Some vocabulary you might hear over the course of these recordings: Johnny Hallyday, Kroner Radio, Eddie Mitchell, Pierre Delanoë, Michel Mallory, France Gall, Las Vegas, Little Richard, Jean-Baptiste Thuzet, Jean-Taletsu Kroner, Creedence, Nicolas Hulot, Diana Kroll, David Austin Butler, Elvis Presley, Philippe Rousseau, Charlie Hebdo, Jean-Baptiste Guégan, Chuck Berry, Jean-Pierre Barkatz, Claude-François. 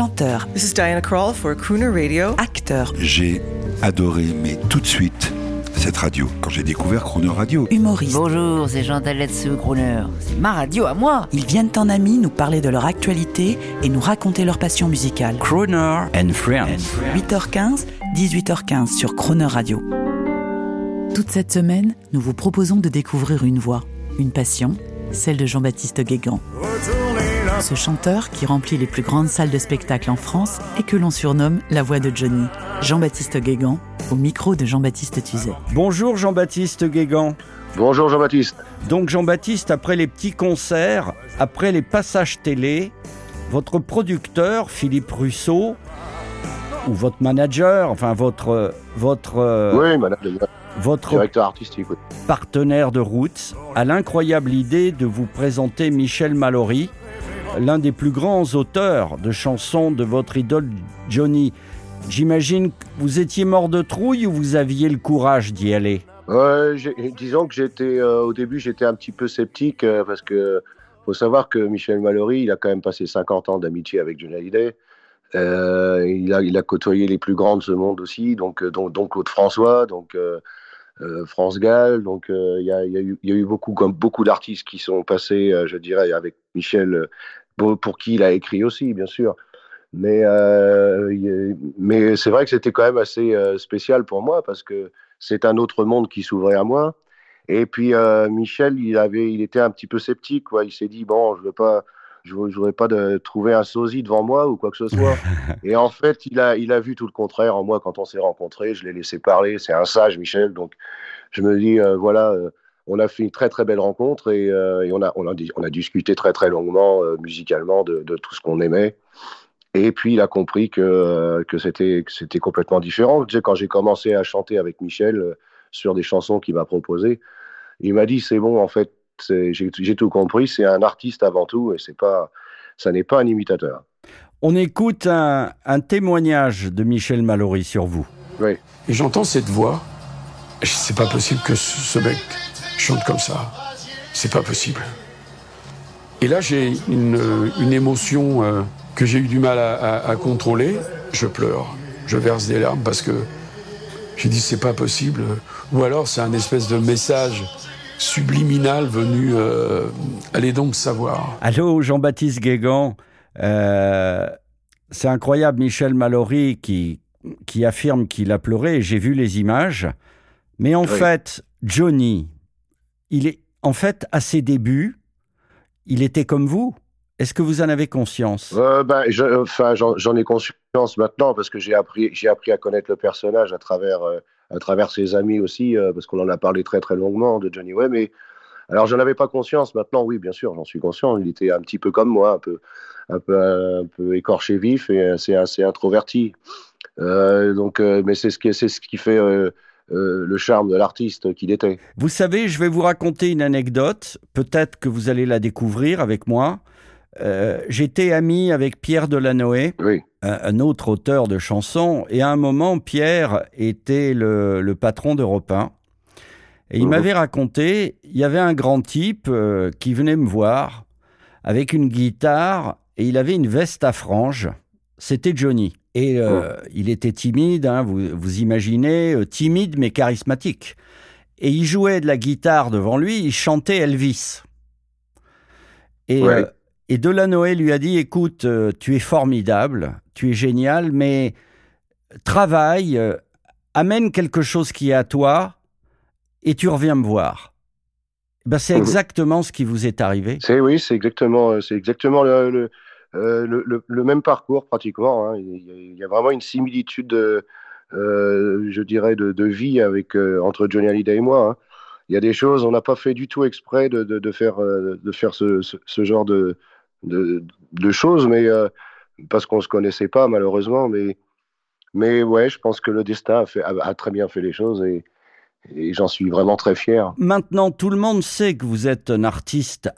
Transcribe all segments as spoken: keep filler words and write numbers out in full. chanteur, This is Diana Kroll for Kroner Radio, acteur. J'ai adoré, mais tout de suite, cette radio, quand j'ai découvert Kroner Radio. Humoriste. Bonjour, c'est Jean-Taletsu Kroner. C'est ma radio à moi. Ils viennent en amis nous parler de leur actualité et nous raconter leur passion musicale. Kroner and Friends. huit heures quinze, dix-huit heures quinze sur Kroner Radio. Toute cette semaine, nous vous proposons de découvrir une voix, une passion, celle de Jean-Baptiste Guégan. Ce chanteur qui remplit les plus grandes salles de spectacle en France et que l'on surnomme la voix de Johnny. Jean-Baptiste Guégan, au micro de Jean-Baptiste Thuzet. Bonjour Jean-Baptiste Guégan. Bonjour Jean-Baptiste. Donc Jean-Baptiste, après les petits concerts, après les passages télé, votre producteur Philippe Rousseau, ou votre manager, enfin votre... votre oui, manager. Votre directeur artistique, oui. Partenaire de route a l'incroyable idée de vous présenter Michel Mallory, l'un des plus grands auteurs de chansons de votre idole Johnny. J'imagine que vous étiez mort de trouille ou vous aviez le courage d'y aller ? euh, j'ai, Disons que j'étais, euh, au début, j'étais un petit peu sceptique euh, parce qu'il faut savoir que Michel Mallory, il a quand même passé cinquante ans d'amitié avec Johnny Hallyday. Euh, il, a, il a côtoyé les plus grands de ce monde aussi, donc, donc, donc Claude-François, donc... Euh, Euh, France Gall, donc il euh, y, a, y, a y a eu beaucoup, comme beaucoup d'artistes qui sont passés, euh, je dirais, avec Michel, euh, pour, pour qui il a écrit aussi, bien sûr. Mais, euh, y, mais c'est vrai que c'était quand même assez euh, spécial pour moi, parce que c'est un autre monde qui s'ouvrait à moi. Et puis euh, Michel, il, avait, il était un petit peu sceptique, quoi. Il s'est dit, bon, je veux pas... je ne voudrais pas de trouver un sosie devant moi ou quoi que ce soit. Et en fait, il a, il a vu tout le contraire en moi quand on s'est rencontrés. Je l'ai laissé parler. C'est un sage, Michel. Donc, je me dis, euh, voilà, euh, on a fait une très, très belle rencontre et, euh, et on, a, on, a, on a discuté très, très longuement, euh, musicalement, de, de tout ce qu'on aimait. Et puis, il a compris que, euh, que, c'était, que c'était complètement différent. Tu sais, quand j'ai commencé à chanter avec Michel euh, sur des chansons qu'il m'a proposées, il m'a dit, c'est bon, en fait, C'est, j'ai, j'ai tout compris, c'est un artiste avant tout et c'est pas, ça n'est pas un imitateur. On écoute un, un témoignage de Michel Mallory sur vous. Oui. Et j'entends cette voix, c'est pas possible que ce mec chante comme ça, c'est pas possible. Et là j'ai une, une émotion euh, que j'ai eu du mal à, à, à contrôler, je pleure, je verse des larmes parce que j'ai dit c'est pas possible, ou alors c'est un espèce de message subliminal venu euh, aller donc savoir. Allô Jean-Baptiste Guégan, euh, c'est incroyable Michel Mallory qui, qui affirme qu'il a pleuré, j'ai vu les images, mais en oui. fait Johnny, il est, en fait à ses débuts, il était comme vous. Est-ce que vous en avez conscience ? euh, ben, je, enfin, j'en, j'en ai conscience maintenant parce que j'ai appris, j'ai appris à connaître le personnage à travers... Euh, à travers ses amis aussi, euh, parce qu'on en a parlé très très longuement de Johnny Way, mais alors je n'en avais pas conscience, maintenant oui, bien sûr, j'en suis conscient, il était un petit peu comme moi, un peu, un peu, un peu écorché vif et assez, assez introverti, euh, donc, euh, mais c'est ce qui, c'est ce qui fait euh, euh, le charme de l'artiste qu'il était. Vous savez, je vais vous raconter une anecdote, peut-être que vous allez la découvrir avec moi. Euh, j'étais ami avec Pierre Delanoë, oui. un, un autre auteur de chansons, et à un moment, Pierre était le, le patron d'Europe un. Et il oh. m'avait raconté, il y avait un grand type euh, qui venait me voir avec une guitare et il avait une veste à franges. C'était Johnny. Et euh, oh. il était timide, hein, vous, vous imaginez, euh, timide mais charismatique. Et il jouait de la guitare devant lui, il chantait Elvis. Et... Ouais. Euh, Et Delanoë lui a dit, écoute, euh, tu es formidable, tu es génial, mais travaille, euh, amène quelque chose qui est à toi et tu reviens me voir. Ben, c'est exactement ce qui vous est arrivé. C'est, oui, c'est exactement, c'est exactement le, le, le, le, le même parcours pratiquement. Hein. Il, y a, il y a vraiment une similitude, euh, je dirais, de, de vie avec, euh, entre Johnny Hallyday et moi. Hein. Il y a des choses, on n'a pas fait du tout exprès de, de, de faire, de faire ce, ce, ce genre de... De, de choses, mais euh, parce qu'on se connaissait pas malheureusement, mais mais ouais, je pense que le destin a, fait, a, a très bien fait les choses et, et j'en suis vraiment très fier. Maintenant, tout le monde sait que vous êtes un artiste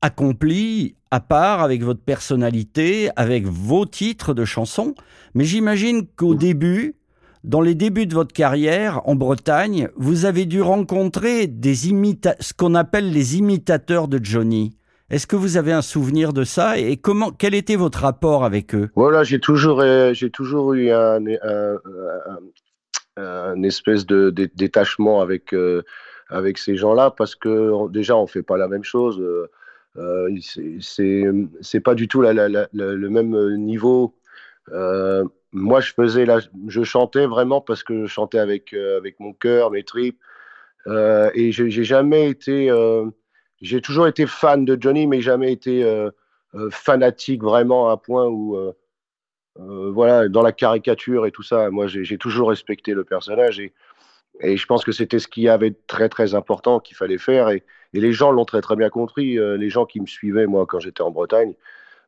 accompli, à part avec votre personnalité, avec vos titres de chansons, mais j'imagine qu'au mmh. début, dans les débuts de votre carrière en Bretagne, vous avez dû rencontrer des imita- ce qu'on appelle les imitateurs de Johnny. Est-ce que vous avez un souvenir de ça et comment, quel était votre rapport avec eux? Voilà, j'ai toujours, euh, j'ai toujours eu un, un, un, un espèce de détachement avec, euh, avec ces gens-là parce que déjà on ne fait pas la même chose. Euh, c'est, c'est, c'est pas du tout la, la, la, le même niveau. Euh, moi, je faisais, la, je chantais vraiment parce que je chantais avec, euh, avec mon cœur, mes tripes, euh, et j'ai, j'ai jamais été. Euh, J'ai toujours été fan de Johnny, mais jamais été euh, euh, fanatique vraiment à un point où, euh, euh, voilà, dans la caricature et tout ça. Moi, j'ai, j'ai toujours respecté le personnage et, et je pense que c'était ce qui avait très, très important qu'il fallait faire. Et, et les gens l'ont très, très bien compris. Euh, les gens qui me suivaient, moi, quand j'étais en Bretagne,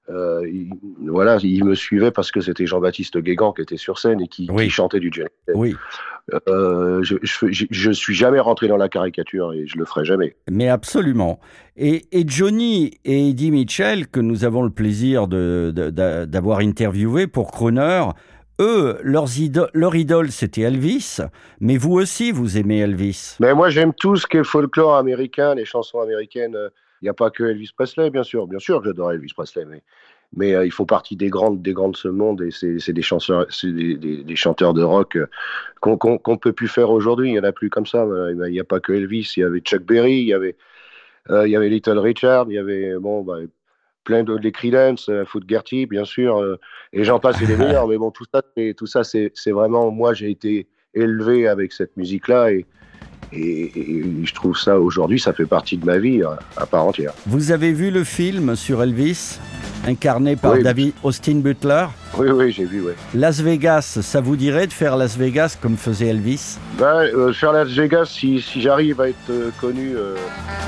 euh, ils, voilà, ils me suivaient parce que c'était Jean-Baptiste Guégan qui était sur scène et qui, oui. qui chantait du Johnny. Oui. Euh, je, je, je suis jamais rentré dans la caricature et je le ferai jamais. Mais absolument. Et, et Johnny et Eddie Mitchell, que nous avons le plaisir de, de, de, d'avoir interviewé pour Kroner, eux, leurs idole, leur idole, c'était Elvis. Mais vous aussi, vous aimez Elvis. Mais moi, j'aime tout ce qui est folklore américain, les chansons américaines. Il n'y a pas que Elvis Presley, bien sûr. Bien sûr que j'adore Elvis Presley, mais... Mais euh, ils font partie des grandes, des grandes de ce monde et c'est, c'est, des, chansons, c'est des, des, des chanteurs de rock euh, qu'on qu'on, qu'on peut plus faire aujourd'hui. Il n'y en a plus comme ça. Il n'y a pas que Elvis. Il y avait Chuck Berry, il y avait, euh, il y avait Little Richard, il y avait bon, bah, plein de les Creedence, euh, Footgerty, bien sûr. Euh, et j'en passe, c'est des meilleurs. Mais bon, tout ça, c'est, tout ça c'est, c'est vraiment... Moi, j'ai été élevé avec cette musique-là et... Et, et, et je trouve ça aujourd'hui, ça fait partie de ma vie à, à part entière. Vous avez vu le film sur Elvis, incarné par oui. David Austin Butler? Oui, oui, j'ai vu, oui. Las Vegas, ça vous dirait de faire Las Vegas comme faisait Elvis? Ben, euh, faire Las Vegas, si, si j'arrive à être euh, connu, euh,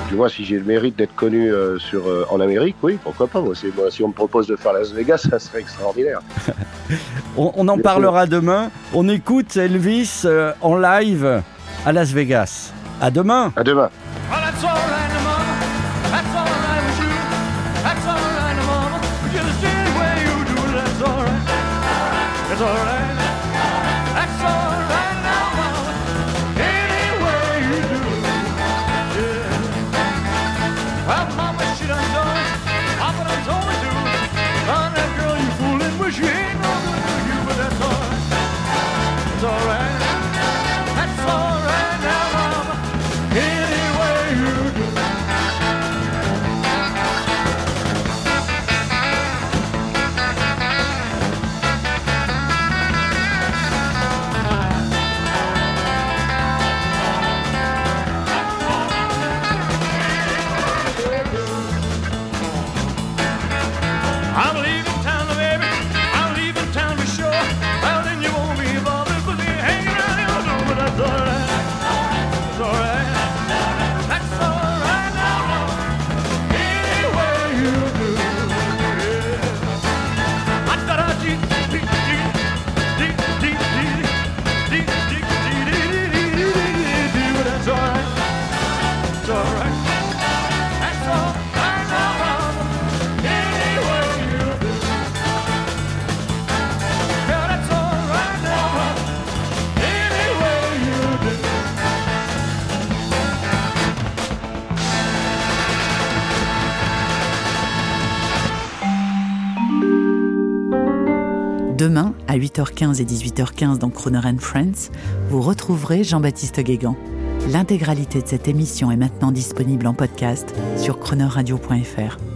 tu vois, si j'ai le mérite d'être connu euh, sur, euh, en Amérique, oui, pourquoi pas. Moi, c'est, moi, si on me propose de faire Las Vegas, ça serait extraordinaire. on, on en Bien parlera sûr. Demain. On écoute Elvis euh, en live. À Las Vegas. À demain. À demain. Demain, à huit heures quinze et dix-huit heures quinze dans Kroner and Friends, vous retrouverez Jean-Baptiste Guégan. L'intégralité de cette émission est maintenant disponible en podcast sur kroner radio point f r.